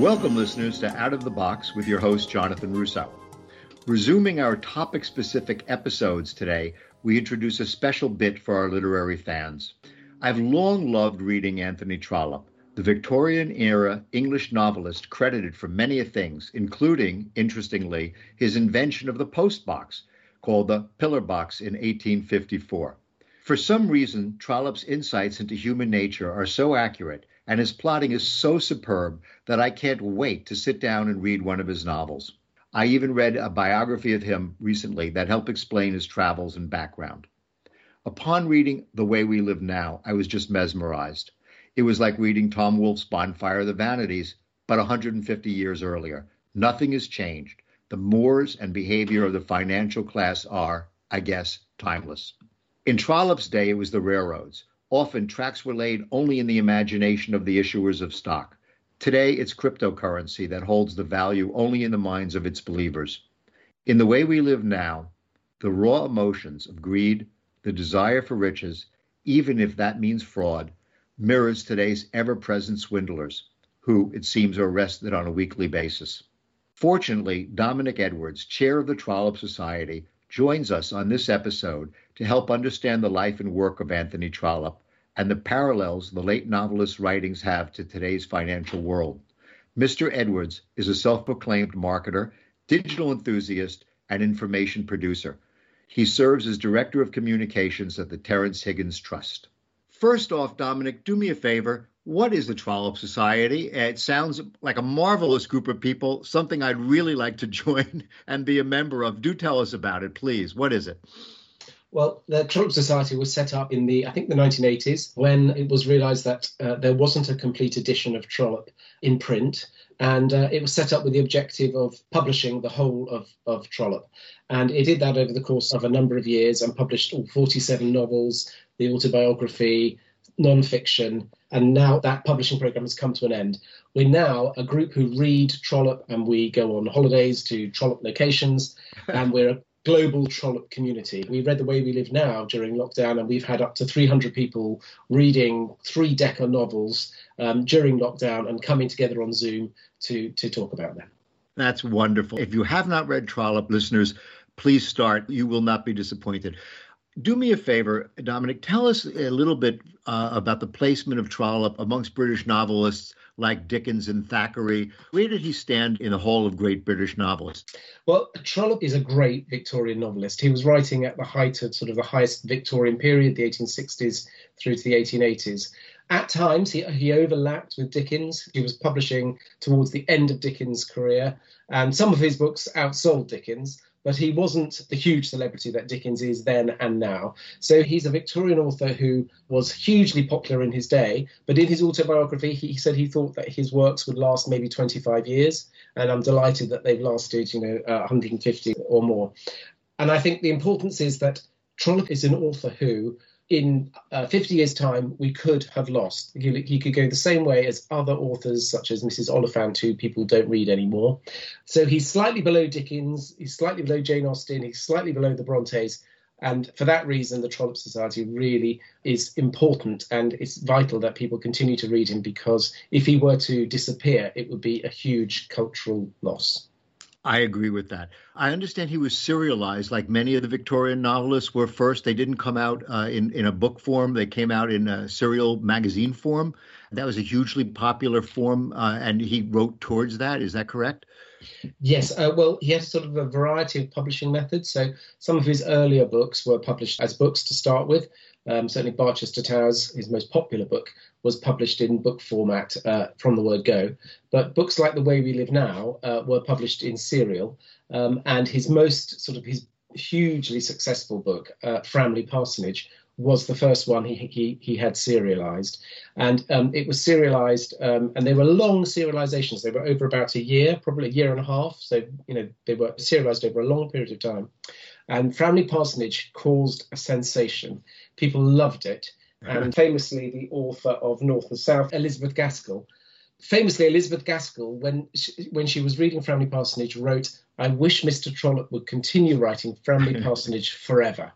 Welcome, listeners, to Out of the Box with your host, Jonathan Russo. Resuming our topic-specific episodes today, we introduce a special bit for our literary fans. I've long loved reading Anthony Trollope, the Victorian-era English novelist credited for many things, including, interestingly, his invention of the post box, called the Pillar Box in 1854. For some reason, Trollope's insights into human nature are so accurate, and his plotting is so superb that I can't wait to sit down and read one of his novels. I even read a biography of him recently that helped explain his travels and background. Upon reading The Way We Live Now, I was just mesmerized. It was like reading Tom Wolfe's Bonfire of the Vanities, but 150 years earlier. Nothing has changed. The mores and behavior of the financial class are, I guess, timeless. In Trollope's day, it was the railroads. Often, tracks were laid only in the imagination of the issuers of stock. Today, it's cryptocurrency that holds the value only in the minds of its believers. In The Way We Live Now, the raw emotions of greed, the desire for riches, even if that means fraud, mirrors today's ever-present swindlers, who, it seems, are arrested on a weekly basis. Fortunately, Dominic Edwardes, chair of the Trollope Society, joins us on this episode to help understand the life and work of Anthony Trollope and the parallels the late novelist's writings have to today's financial world. Mr. Edwardes is a self-proclaimed marketer, digital enthusiast, and information producer. He serves as Director of Communications at the Terrence Higgins Trust. First off, Dominic, do me a favor. What is the Trollope Society? It sounds like a marvelous group of people, something I'd really like to join and be a member of. Do tell us about it, please. What is it? Well, the Trollope Society was set up in the 1980s, when it was realised that there wasn't a complete edition of Trollope in print. And it was set up with the objective of publishing the whole of Trollope. And it did that over the course of a number of years and published all 47 novels, the autobiography, non-fiction, and now that publishing programme has come to an end. We're now a group who read Trollope, and we go on holidays to Trollope locations, and we're a global Trollope community. We read The Way We Live Now during lockdown, and we've had up to 300 people reading three-decker novels during lockdown and coming together on Zoom to talk about them. That's wonderful. If you have not read Trollope, listeners, please start. You will not be disappointed. Do me a favor, Dominic, tell us a little bit about the placement of Trollope amongst British novelists like Dickens and Thackeray. Where did he stand in the Hall of Great British Novelists? Well, Trollope is a great Victorian novelist. He was writing at the height of sort of the highest Victorian period, the 1860s through to the 1880s. At times, he overlapped with Dickens. He was publishing towards the end of Dickens' career, and some of his books outsold Dickens, but he wasn't the huge celebrity that Dickens is then and now. So he's a Victorian author who was hugely popular in his day, but in his autobiography, he said he thought that his works would last maybe 25 years, and I'm delighted that they've lasted, 150 or more. And I think the importance is that Trollope is an author who, in 50 years' time, we could have lost. He could go the same way as other authors, such as Mrs. Oliphant, who people don't read anymore. So he's slightly below Dickens, he's slightly below Jane Austen, he's slightly below the Brontes. And for that reason, the Trollope Society really is important, and it's vital that people continue to read him, because if he were to disappear, it would be a huge cultural loss. I agree with that. I understand he was serialized, like many of the Victorian novelists were first. They didn't come out in a book form. They came out in a serial magazine form. That was a hugely popular form, and he wrote towards that. Is that correct? Yes. Well, he had sort of a variety of publishing methods. So some of his earlier books were published as books to start with. Certainly Barchester Towers, his most popular book, was published in book format from the word go. But books like The Way We Live Now were published in serial. And his hugely successful book, Framley Parsonage, was the first one he had serialized. And it was serialized, and they were long serializations. They were over about a year, probably a year and a half. So, they were serialized over a long period of time. And Framley Parsonage caused a sensation. People loved it. And famously, the author of North and South, Elizabeth Gaskell. Famously, Elizabeth Gaskell, when she was reading Framley Parsonage, wrote, "I wish Mr. Trollope would continue writing Framley Parsonage forever."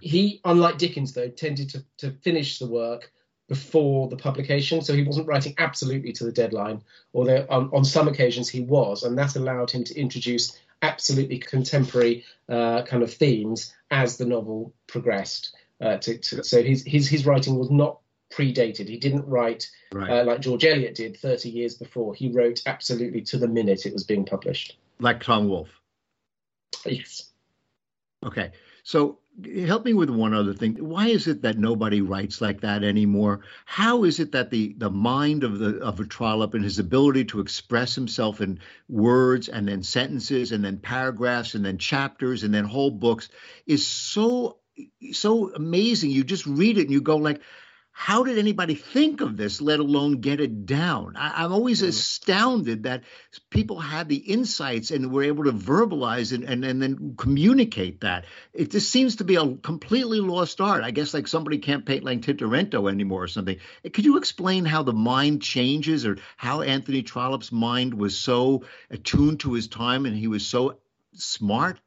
He, unlike Dickens, though, tended to finish the work before the publication, so he wasn't writing absolutely to the deadline, although on some occasions he was, and that allowed him to introduce absolutely contemporary kind of themes as the novel progressed. So his writing was not predated. He didn't write like George Eliot did 30 years before. He wrote absolutely to the minute it was being published. Like Tom Wolfe. Yes. Okay, so help me with one other thing. Why is it that nobody writes like that anymore? How is it that the mind of a Trollope and his ability to express himself in words and then sentences and then paragraphs and then chapters and then whole books is so amazing? You just read it and you go like, how did anybody think of this, let alone get it down? I'm always astounded that people had the insights and were able to verbalize and then communicate that. It just seems to be a completely lost art. I guess like somebody can't paint like Tintoretto anymore or something. Could you explain how the mind changes, or how Anthony Trollope's mind was so attuned to his time and he was so smart?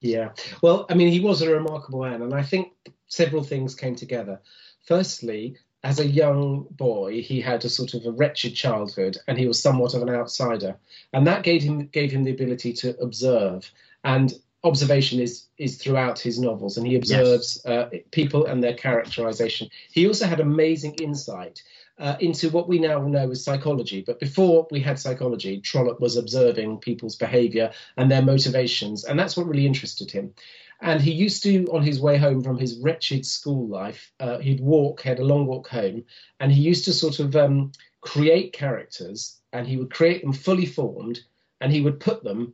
Yeah, well, I mean, he was a remarkable man, and I think several things came together. Firstly, as a young boy, he had a sort of a wretched childhood, and he was somewhat of an outsider. And that gave him the ability to observe. And observation is throughout his novels, and he observes people and their characterization. He also had amazing insight into what we now know as psychology. But before we had psychology, Trollope was observing people's behaviour and their motivations, and that's what really interested him. And he used to, on his way home from his wretched school life, he had a long walk home, and he used to sort of create characters, and he would create them fully formed, and he would put them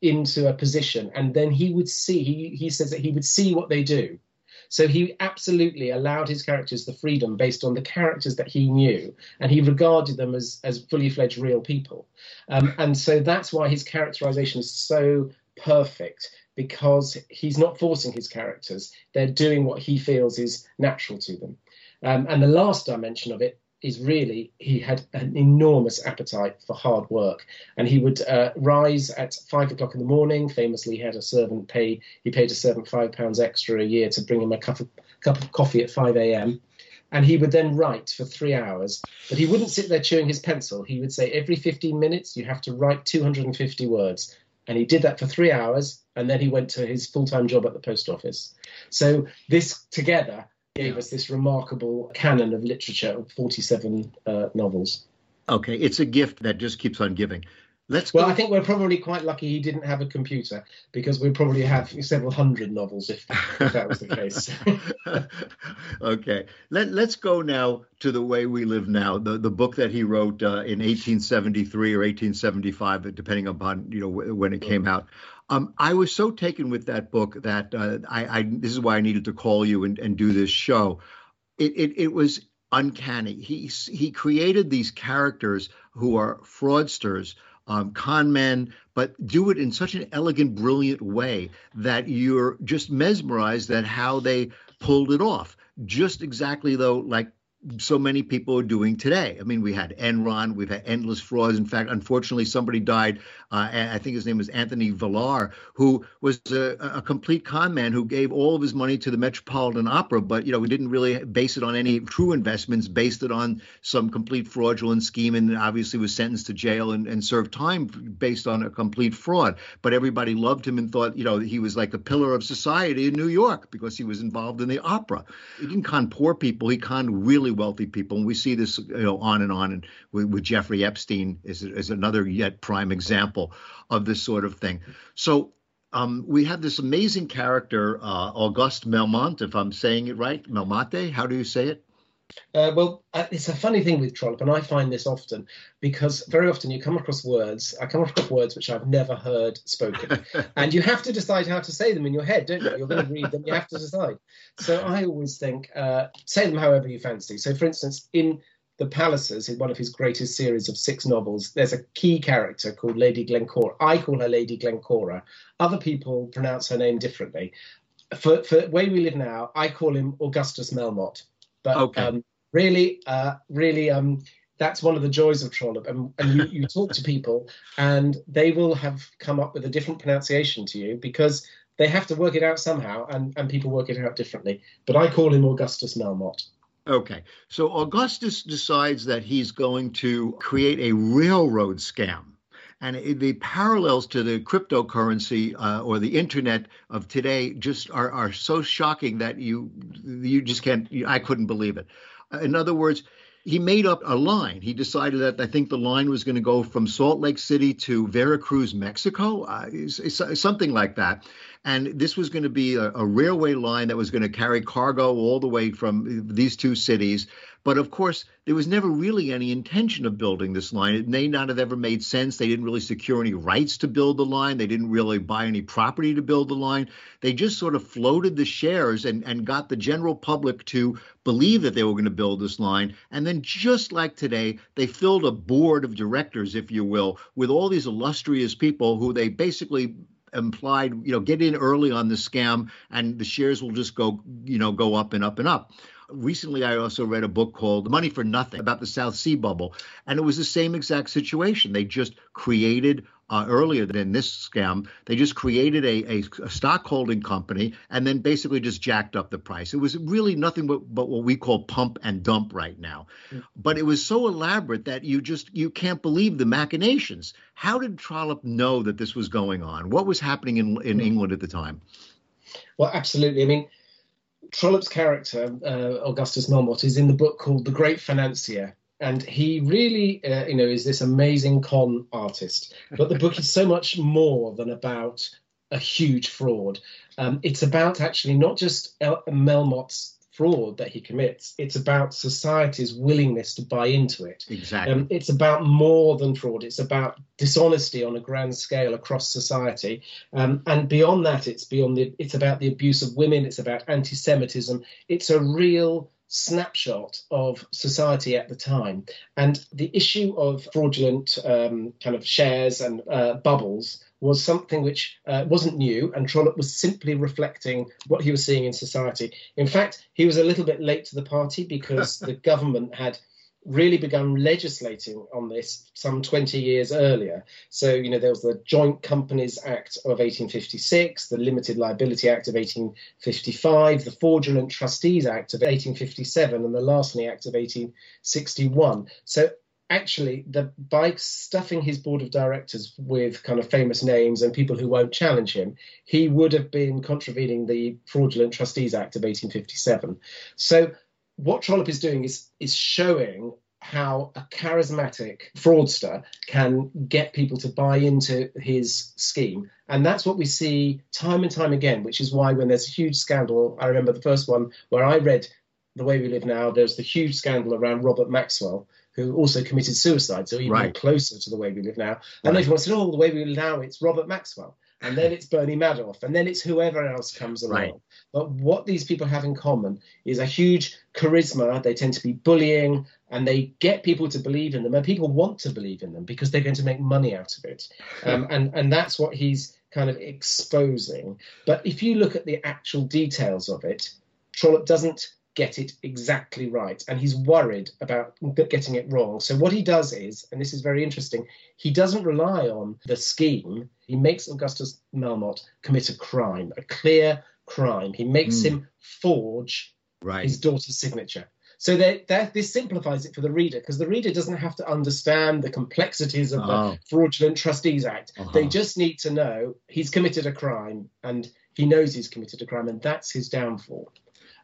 into a position, and then he would see, he says that he would see what they do. So he absolutely allowed his characters the freedom based on the characters that he knew, and he regarded them as fully fledged real people. And so that's why his characterization is so perfect, because he's not forcing his characters. They're doing what he feels is natural to them. And the last dimension of it is really he had an enormous appetite for hard work, and he would rise at 5 o'clock in the morning. Famously, he had a servant pay. He paid a servant £5 extra a year to bring him a cup of coffee at 5 a.m. And he would then write for 3 hours, but he wouldn't sit there chewing his pencil. He would say every 15 minutes, you have to write 250 words. And he did that for 3 hours, and then he went to his full-time job at the post office. So this together gave us this remarkable canon of literature of 47 novels. Okay, it's a gift that just keeps on giving. Well, I think we're probably quite lucky he didn't have a computer, because we probably have several hundred novels if that was the case. Okay, let's go now to The Way We Live Now, the book that he wrote in 1873 or 1875, depending upon when it came out. I was so taken with that book that this is why I needed to call you and do this show. It was uncanny. He created these characters who are fraudsters, con men, but do it in such an elegant, brilliant way that you're just mesmerized at how they pulled it off. Just exactly, though, like so many people are doing today. I mean, we had Enron, we've had endless frauds. In fact, unfortunately, somebody died, I think his name was Anthony Villar, who was a complete con man who gave all of his money to the Metropolitan Opera, but, we didn't really base it on any true investments, based it on some complete fraudulent scheme, and obviously was sentenced to jail and served time based on a complete fraud. But everybody loved him and thought, he was like the pillar of society in New York because he was involved in the opera. He didn't con poor people, he conned really wealthy people, and we see this on and on, and with Jeffrey Epstein is another yet prime example of this sort of thing. So we have this amazing character, Augustus Melmott, if I'm saying it right. Melmotte, how do you say it? It's a funny thing with Trollope, and I find this often, because very often you come across words which I've never heard spoken, and you have to decide how to say them in your head, don't you? You're going to read them, you have to decide. So I always think, say them however you fancy. So, for instance, in The Pallisers, in one of his greatest series of 6 novels, there's a key character called Lady Glencora. I call her Lady Glencora. Other people pronounce her name differently. For The Way We Live Now, I call him Augustus Melmott. But that's one of the joys of Trollope. And you talk to people, and they will have come up with a different pronunciation to you, because they have to work it out somehow, and people work it out differently. But I call him Augustus Melmott. Okay, so Augustus decides that he's going to create a railroad scam. And the parallels to the cryptocurrency or the internet of today just are so shocking that you just can't, I couldn't believe it. In other words, he made up a line. He decided that I think the line was going to go from Salt Lake City to Veracruz, Mexico, something like that. And this was going to be a railway line that was going to carry cargo all the way from these two cities. But of course, there was never really any intention of building this line. It may not have ever made sense. They didn't really secure any rights to build the line. They didn't really buy any property to build the line. They just sort of floated the shares and got the general public to believe that they were going to build this line. And then just like today, they filled a board of directors, if you will, with all these illustrious people who they basically implied, get in early on the scam and the shares will just go, go up and up and up. Recently, I also read a book called Money for Nothing about the South Sea Bubble, and it was the same exact situation. They just created earlier than this scam, they just created a stock holding company and then basically just jacked up the price. It was really nothing but what we call pump and dump right now. Mm-hmm. But it was so elaborate that you can't believe the machinations. How did Trollope know that this was going on? What was happening in England at the time? Well, absolutely. I mean, Trollope's character, Augustus Melmott, is in the book called The Great Financier. And he really, is this amazing con artist. But the book is so much more than about a huge fraud. It's about actually not just Melmott's fraud that he commits. It's about society's willingness to buy into it. Exactly. It's about more than fraud. It's about dishonesty on a grand scale across society. And beyond that, it's about the abuse of women. It's about anti-Semitism. It's a real snapshot of society at the time. And the issue of fraudulent kind of shares and bubbles was something which wasn't new, and Trollope was simply reflecting what he was seeing in society. In fact, he was a little bit late to the party because the government had really begun legislating on this some 20 years earlier. So, there was the Joint Companies Act of 1856, the Limited Liability Act of 1855, the Fraudulent Trustees Act of 1857, and the Larceny Act of 1861. So actually, by stuffing his board of directors with kind of famous names and people who won't challenge him, he would have been contravening the Fraudulent Trustees Act of 1857. So what Trollope is doing is showing how a charismatic fraudster can get people to buy into his scheme. And that's what we see time and time again, which is why when there's a huge scandal, I remember the first one where I read The Way We Live Now, there's the huge scandal around Robert Maxwell, who also committed suicide, so even closer to The Way We Live Now. And everyone said, The Way We Live Now, it's Robert Maxwell. And then it's Bernie Madoff, and then it's whoever else comes along. Right. But what these people have in common is a huge charisma. They tend to be bullying, and they get people to believe in them, and people want to believe in them because they're going to make money out of it. And that's what he's kind of exposing. But if you look at the actual details of it, Trollope doesn't get it exactly right, and he's worried about getting it wrong. So what he does is, and this is very interesting, he doesn't rely on the scheme. He makes Augustus Melmott commit a crime, a clear crime. He makes him forge his daughter's signature. So this simplifies it for the reader, because the reader doesn't have to understand the complexities of the Fraudulent Trustees Act. Uh-huh. They just need to know he's committed a crime, and he knows he's committed a crime, and that's his downfall.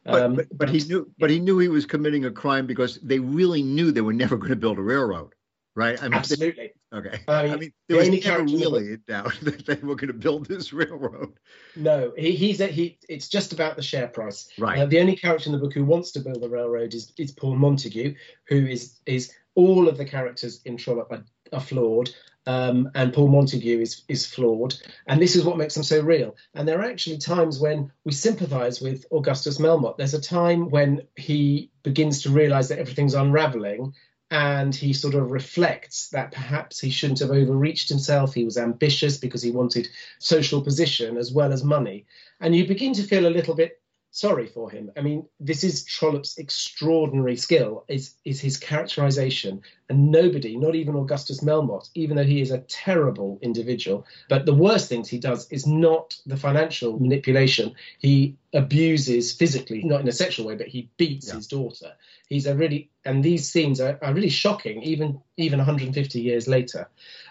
But he knew he was committing a crime because they really knew they were never going to build a railroad, right? I mean, absolutely. There was never really a doubt that they were going to build this railroad. No, it's just about the share price. Right. The only character in the book who wants to build a railroad is Paul Montague, who is all of the characters in Trollope are flawed. And Paul Montague is flawed. And this is what makes them so real. And there are actually times when we sympathise with Augustus Melmott. There's a time when he begins to realise that everything's unravelling, and he sort of reflects that perhaps he shouldn't have overreached himself. He was ambitious because he wanted social position as well as money. And you begin to feel a little bit sorry for him. I mean, this is Trollope's extraordinary skill, is his characterization. And nobody, not even Augustus Melmott, even though he is a terrible individual, but the worst things he does is not the financial manipulation. He abuses physically, not in a sexual way, but he beats his daughter. He's a really, and these scenes are really shocking, even 150 years later.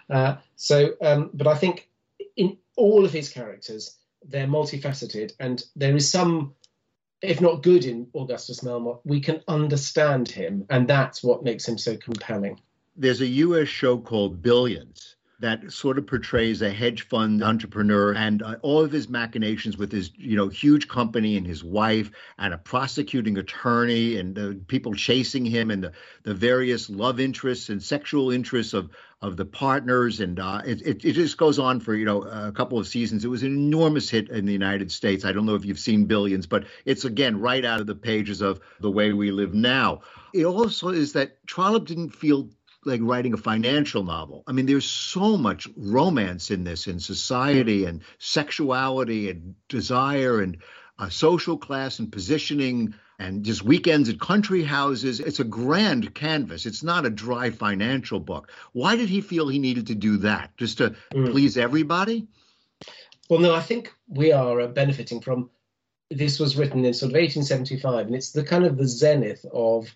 But I think in all of his characters, they're multifaceted, and there is some, if not good in Augustus Melmott, we can understand him, and that's what makes him so compelling. There's a U.S. show called Billions that sort of portrays a hedge fund entrepreneur and all of his machinations with his, huge company and his wife and a prosecuting attorney and the people chasing him and the various love interests and sexual interests of the partners. And it just goes on for, a couple of seasons. It was an enormous hit in the United States. I don't know if you've seen Billions, but it's, again, right out of the pages of The Way We Live Now. It also is that Trollope didn't feel like writing a financial novel. I mean, there's so much romance in this, in society and sexuality and desire and social class and positioning and just weekends at country houses. It's a grand canvas. It's not a dry financial book. Why did he feel he needed to do that, just to please everybody? Well, no, I think we are benefiting from, this was written in sort of 1875, and it's the kind of the zenith of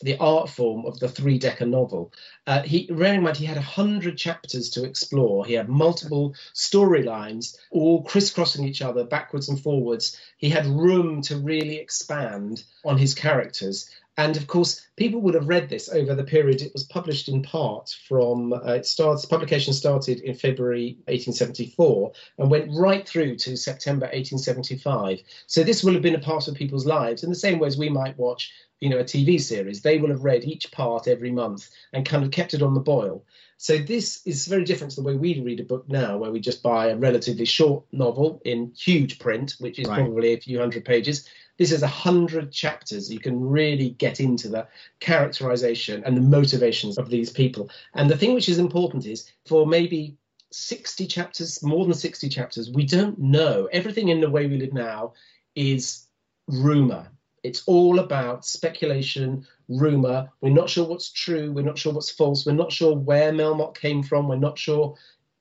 the art form of the three-decker novel. Bearing in mind, he had 100 chapters to explore. He had multiple storylines, all crisscrossing each other, backwards and forwards. He had room to really expand on his characters. And, of course, people would have read this over the period it was published in part from, publication started in February 1874 and went right through to September 1875. So this will have been a part of people's lives in the same way as we might watch, a TV series. They will have read each part every month and kind of kept it on the boil. So this is very different to the way we read a book now, where we just buy a relatively short novel in huge print, which is probably a few hundred pages. This is 100 chapters. You can really get into the characterization and the motivations of these people. And the thing which is important is, for maybe 60 chapters, more than 60 chapters, we don't know. Everything in The Way We Live Now is rumour. It's all about speculation, rumour. We're not sure what's true. We're not sure what's false. We're not sure where Melmott came from. We're not sure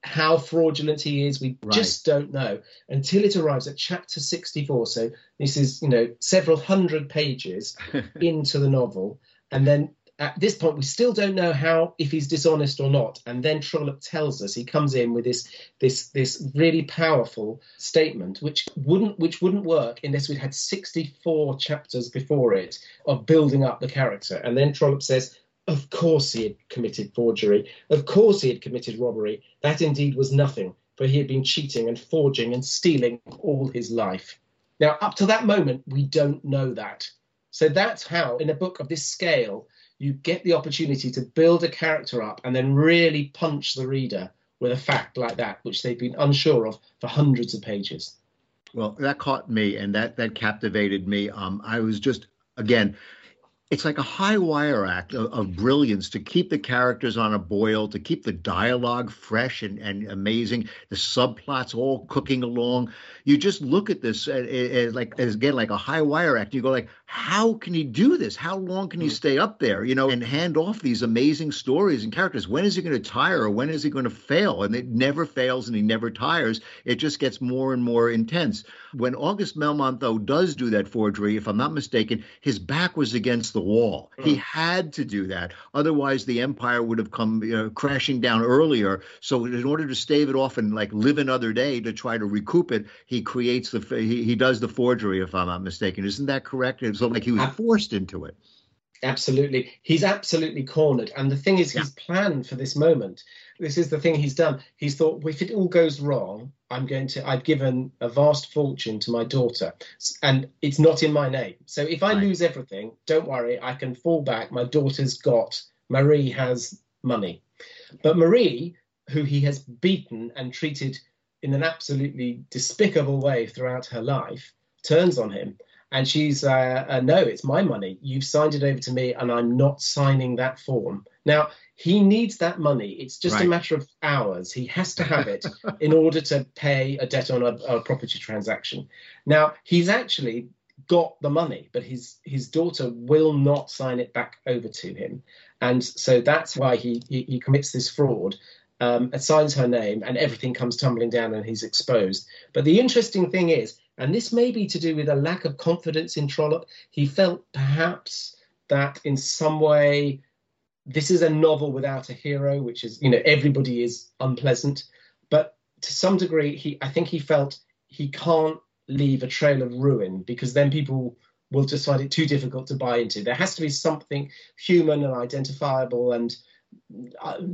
how fraudulent he is. We just don't know until it arrives at chapter 64. So this is, several hundred pages into the novel. And then at this point, we still don't know if he's dishonest or not. And then Trollope tells us, he comes in with this really powerful statement, which wouldn't work unless we'd had 64 chapters before it of building up the character. And then Trollope says, of course he had committed forgery. Of course he had committed robbery. That indeed was nothing, for he had been cheating and forging and stealing all his life. Now, up to that moment, we don't know that. So that's how, in a book of this scale, you get the opportunity to build a character up and then really punch the reader with a fact like that, which they've been unsure of for hundreds of pages. Well, that caught me, and that captivated me. I was just, again, it's like a high wire act of brilliance to keep the characters on a boil, to keep the dialogue fresh and amazing, the subplots all cooking along. You just look at this as a high wire act. You go like, how can he do this? How long can he stay up there, and hand off these amazing stories and characters? When is he going to tire? Or when is he going to fail? And it never fails and he never tires. It just gets more and more intense. When August Melmott, though, does do that forgery, if I'm not mistaken, his back was against the wall. He had to do that. Otherwise, the empire would have come crashing down earlier. So in order to stave it off and live another day to try to recoup it, he does the forgery, if I'm not mistaken. Isn't that correct? It's he was forced into it. Absolutely. He's absolutely cornered. And the thing is, he's planned for this moment. This is the thing he's done. He's thought, well, if it all goes wrong, I've given a vast fortune to my daughter and it's not in my name. So if I lose everything, don't worry, I can fall back. My daughter's got, Marie has money. But Marie, who he has beaten and treated in an absolutely despicable way throughout her life, turns on him. And she's, no, it's my money. You've signed it over to me and I'm not signing that form. Now, he needs that money. It's just a matter of hours. He has to have it in order to pay a debt on a property transaction. Now, he's actually got the money, but his daughter will not sign it back over to him. And so that's why he commits this fraud, assigns her name, and everything comes tumbling down and he's exposed. But the interesting thing is, and this may be to do with a lack of confidence in Trollope, he felt perhaps that in some way, this is a novel without a hero, which is, you know, everybody is unpleasant. But to some degree, I think he felt he can't leave a trail of ruin, because then people will just find it too difficult to buy into. There has to be something human and identifiable and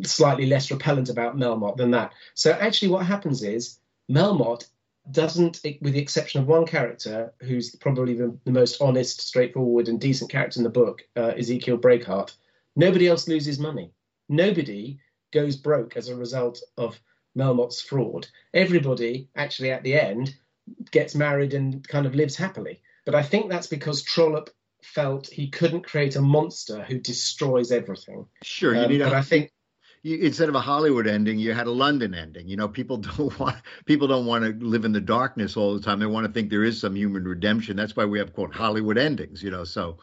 slightly less repellent about Melmott than that. So actually what happens is Melmott doesn't, with the exception of one character, who's probably the most honest, straightforward and decent character in the book, Ezekiel Breakheart, nobody else loses money. Nobody goes broke as a result of Melmott's fraud. Everybody actually at the end gets married and kind of lives happily. But I think that's because Trollope felt he couldn't create a monster who destroys everything. Sure, you need. But I think instead of a Hollywood ending, you had a London ending. You know, people don't want to live in the darkness all the time. They want to think there is some human redemption. That's why we have quote Hollywood endings. You know, so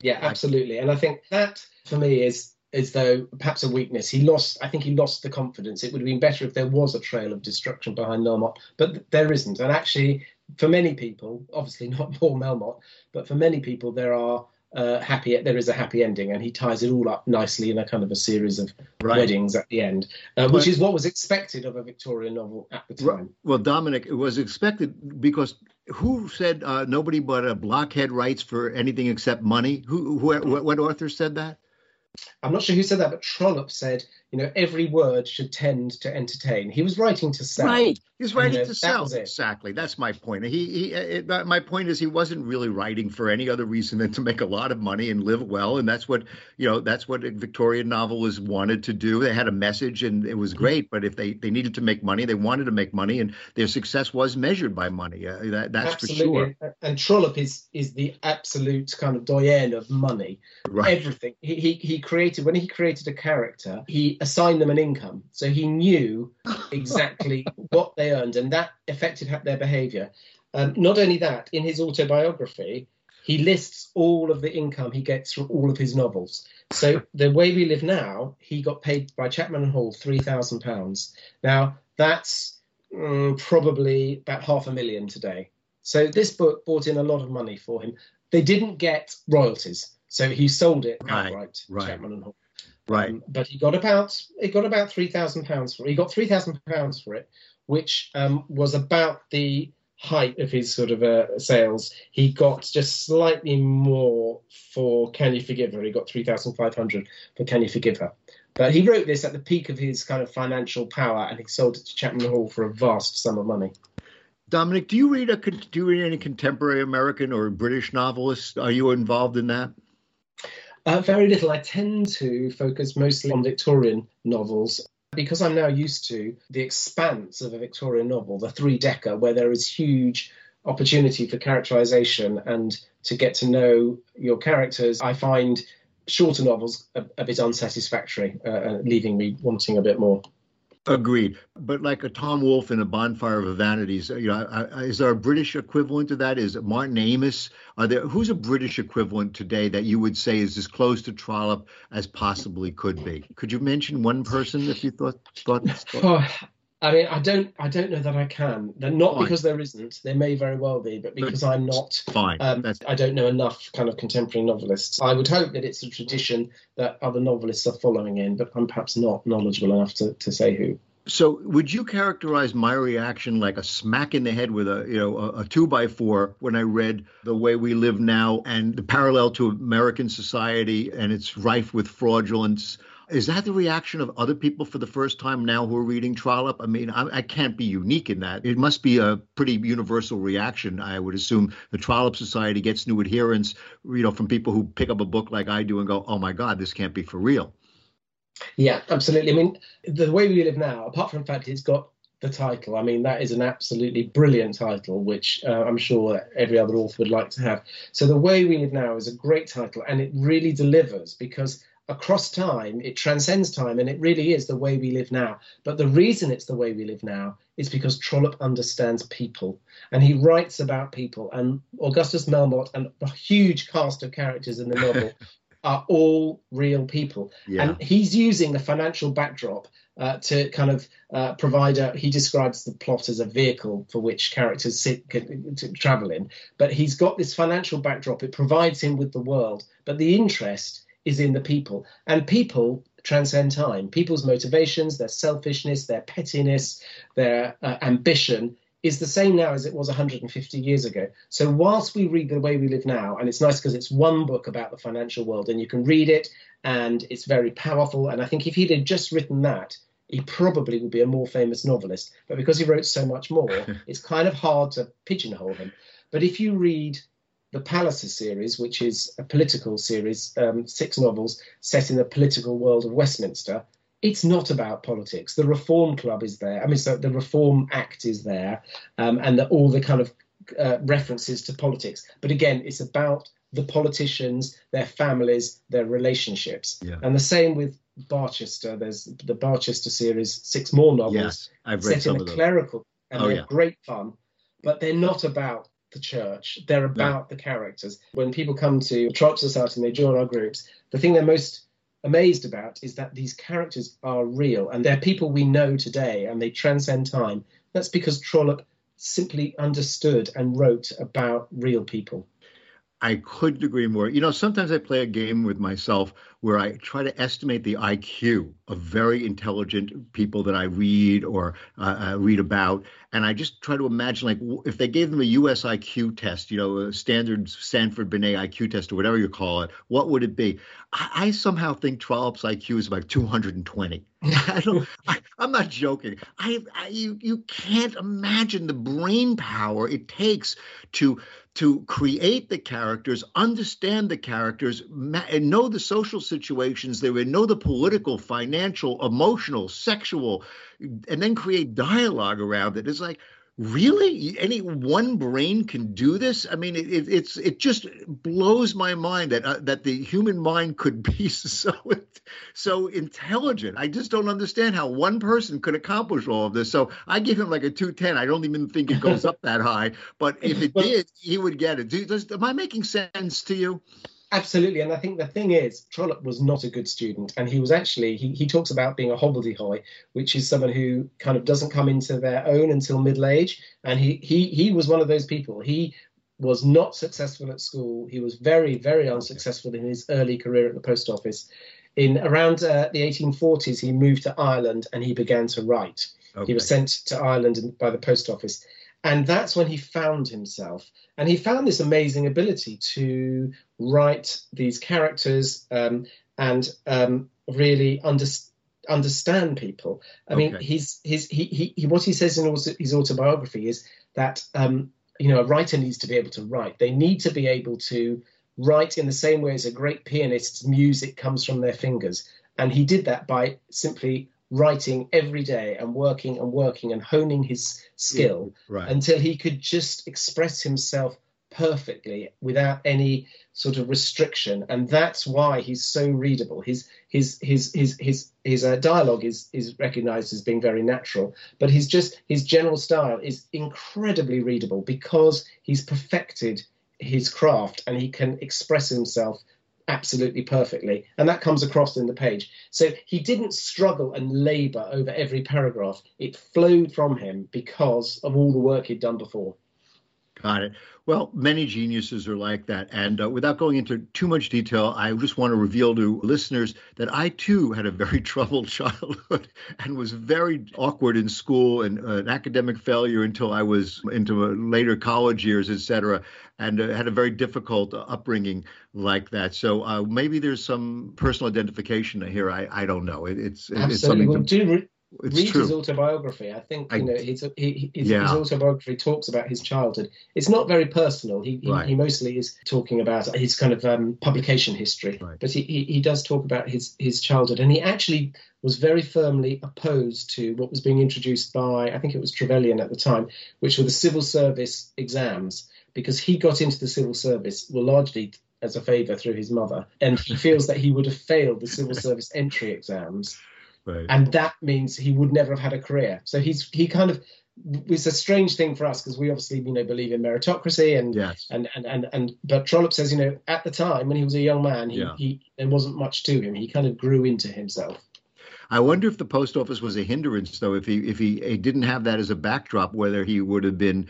yeah, absolutely. And I think that for me is as though perhaps a weakness. I think he lost the confidence. It would have been better if there was a trail of destruction behind Melmott, but there isn't. And actually, for many people, obviously not Paul Melmott, but for many people, there is a happy ending, and he ties it all up nicely in a kind of a series of weddings at the end, which is what was expected of a Victorian novel at the time. Right. Well, Dominic, it was expected because who said nobody but a blockhead writes for anything except money? What author said that? I'm not sure who said that, but Trollope said, you know, every word should tend to entertain. He was writing to sell. Right. He was writing to sell. Exactly. That's my point. My point is he wasn't really writing for any other reason than to make a lot of money and live well. And that's what, you know, that's what a Victorian novelists wanted to do. They had a message and it was great. But if they needed to make money, they wanted to make money, and their success was measured by money. That's absolutely. For sure. And Trollope is the absolute kind of doyen of money. Right. Everything. When he created a character, he assigned them an income. So he knew exactly what they earned, and that affected their behaviour. Not only that, in his autobiography, he lists all of the income he gets from all of his novels. So The Way We Live Now, he got paid by Chapman and Hall £3,000. Now, that's probably about $500,000 today. So this book brought in a lot of money for him. They didn't get royalties, so he sold it outright to Chapman and Hall. Right, but he got about £3,000 for it. He got £3,000 for it, which was about the height of his sort of sales. He got just slightly more for Can You Forgive Her? He got $3,500 for Can You Forgive Her? But he wrote this at the peak of his kind of financial power, and he sold it to Chapman Hall for a vast sum of money. Dominic, do you read any contemporary American or British novelists? Are you involved in that? Very little. I tend to focus mostly on Victorian novels because I'm now used to the expanse of a Victorian novel, the three-decker, where there is huge opportunity for characterisation and to get to know your characters. I find shorter novels a bit unsatisfactory, leaving me wanting a bit more. Agreed. But like a Tom Wolfe in A Bonfire of the Vanities, you know, is there a British equivalent to that? Is it Martin Amis? Who's a British equivalent today that you would say is as close to Trollope as possibly could be? Could you mention one person if you thought? Oh, I mean, I don't know that I can. Not fine. Because there isn't. There may very well be, but because I'm not. Fine. I don't know enough kind of contemporary novelists. I would hope that it's a tradition that other novelists are following in, but I'm perhaps not knowledgeable enough to say who. So would you characterize my reaction like a smack in the head with a 2x4 when I read The Way We Live Now and the parallel to American society and it's rife with fraudulence? Is that the reaction of other people for the first time now who are reading Trollope? I mean, I can't be unique in that. It must be a pretty universal reaction, I would assume. The Trollope Society gets new adherents, you know, from people who pick up a book like I do and go, oh, my God, this can't be for real. Yeah, absolutely. I mean, The Way We Live Now, apart from the fact it's got the title, I mean, that is an absolutely brilliant title, which I'm sure every other author would like to have. So The Way We Live Now is a great title, and it really delivers because across time, it transcends time, and it really is the way we live now. But the reason it's the way we live now is because Trollope understands people, and he writes about people. And Augustus Melmott and a huge cast of characters in the novel are all real people. Yeah. And he's using the financial backdrop to kind of provide he describes the plot as a vehicle for which characters travel in. But he's got this financial backdrop. It provides him with the world. But the interest is in the people. And people transcend time. People's motivations, their selfishness, their pettiness, their ambition is the same now as it was 150 years ago. So whilst we read The Way We Live Now, and it's nice because it's one book about the financial world, and you can read it, and it's very powerful. And I think if he'd had just written that, he probably would be a more famous novelist. But because he wrote so much more, it's kind of hard to pigeonhole him. But if you read the Pallisers series, which is a political series, 6 novels set in the political world of Westminster, it's not about politics. The Reform Club is there. I mean, so the Reform Act is there, and all the kind of references to politics. But again, it's about the politicians, their families, their relationships. Yeah. And the same with Barchester. There's the Barchester series, 6 more novels. Yes, I've read set some in of a clerical, and they're great fun, but they're not about the church. They're about the characters. When people come to Trollope Society and they join our groups, the thing they're most amazed about is that these characters are real, and they're people we know today, and they transcend time. That's because Trollope simply understood and wrote about real people. I couldn't agree more. You know, sometimes I play a game with myself where I try to estimate the IQ of very intelligent people that I read or read about. And I just try to imagine, like, if they gave them a US IQ test, you know, a standard Sanford-Binet IQ test or whatever you call it, what would it be? I somehow think Trollope's IQ is about 220. I'm not joking. You can't imagine the brain power it takes to create the characters, understand the characters, and know the social situations they were in, know the political, financial, emotional, sexual, and then create dialogue around it. It's like, really? Any one brain can do this? I mean, it just blows my mind that the human mind could be so intelligent. I just don't understand how one person could accomplish all of this. So I give him like a 210. I don't even think it goes up that high. But if it did, he would get it. Am I making sense to you? Absolutely. And I think the thing is, Trollope was not a good student. And he was actually, he talks about being a hobbledehoy, which is someone who kind of doesn't come into their own until middle age. And he was one of those people. He was not successful at school. He was very, very unsuccessful in his early career at the post office. In around the 1840s, he moved to Ireland and he began to write. Okay. He was sent to Ireland by the post office. And that's when he found himself. And he found this amazing ability to write these characters and really understand people. I mean, what he says in his autobiography is that, you know, a writer needs to be able to write. They need to be able to write in the same way as a great pianist's music comes from their fingers. And he did that by simply writing every day and working and honing his skill until he could just express himself perfectly without any sort of restriction. And that's why he's so readable. His dialogue is recognized as being very natural, but his general style is incredibly readable because he's perfected his craft and he can express himself absolutely perfectly, and that comes across in the page. So he didn't struggle and labor over every paragraph. It flowed from him because of all the work he'd done before. Got it. Well, many geniuses are like that. And without going into too much detail, I just want to reveal to listeners that I, too, had a very troubled childhood and was very awkward in school and an academic failure until I was into later college years, et cetera, and had a very difficult upbringing like that. So maybe there's some personal identification here. I don't know. It's something to do. Read his autobiography. I think, you know, his autobiography talks about his childhood. It's not very personal. He mostly is talking about his kind of publication history. Right. But he does talk about his childhood. And he actually was very firmly opposed to what was being introduced by, I think it was Trevelyan at the time, which were the civil service exams, because he got into the civil service largely as a favour through his mother, and he feels that he would have failed the civil service entry exams, right. And that means he would never have had a career. So he kind of, it's a strange thing for us because we obviously, you know, believe in meritocracy and, yes. and but Trollope says, you know, at the time when he was a young man, there wasn't much to him. He kind of grew into himself. I wonder if the post office was a hindrance, though, if he didn't have that as a backdrop, whether he would have been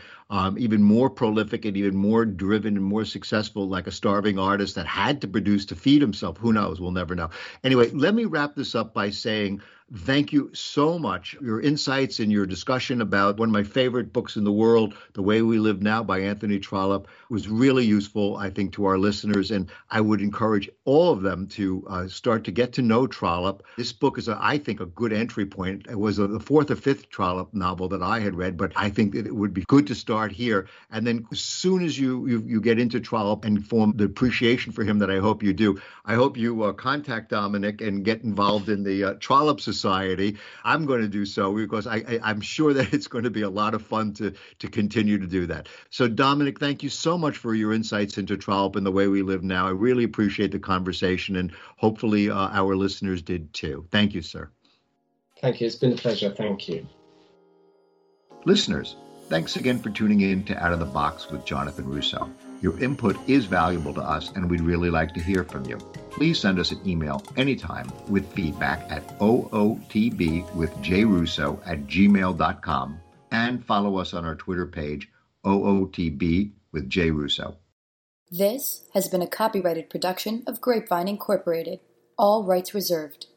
even more prolific and even more driven and more successful, like a starving artist that had to produce to feed himself. Who knows? We'll never know. Anyway, let me wrap this up by saying thank you so much. Your insights and your discussion about one of my favorite books in the world, The Way We Live Now by Anthony Trollope, was really useful, I think, to our listeners. And I would encourage all of them to start to get to know Trollope. This book is, I think, a good entry point. It was the fourth or fifth Trollope novel that I had read, but I think that it would be good to start here. And then as soon as you get into Trollope and form the appreciation for him that I hope you do, I hope you contact Dominic and get involved in the Trollope Society. I'm going to do so because I'm sure that it's going to be a lot of fun to continue to do that. So Dominic, thank you so much for your insights into Trollope and The Way We Live Now. I really appreciate the conversation, and hopefully our listeners did too. Thank you, sir. Thank you. It's been a pleasure. Thank you. Listeners, thanks again for tuning in to Out of the Box with Jonathan Russo. Your input is valuable to us, and we'd really like to hear from you. Please send us an email anytime with feedback at ootbwithjrusso@gmail.com and follow us on our Twitter page, ootbwithjrusso. This has been a copyrighted production of Grapevine Incorporated. All rights reserved.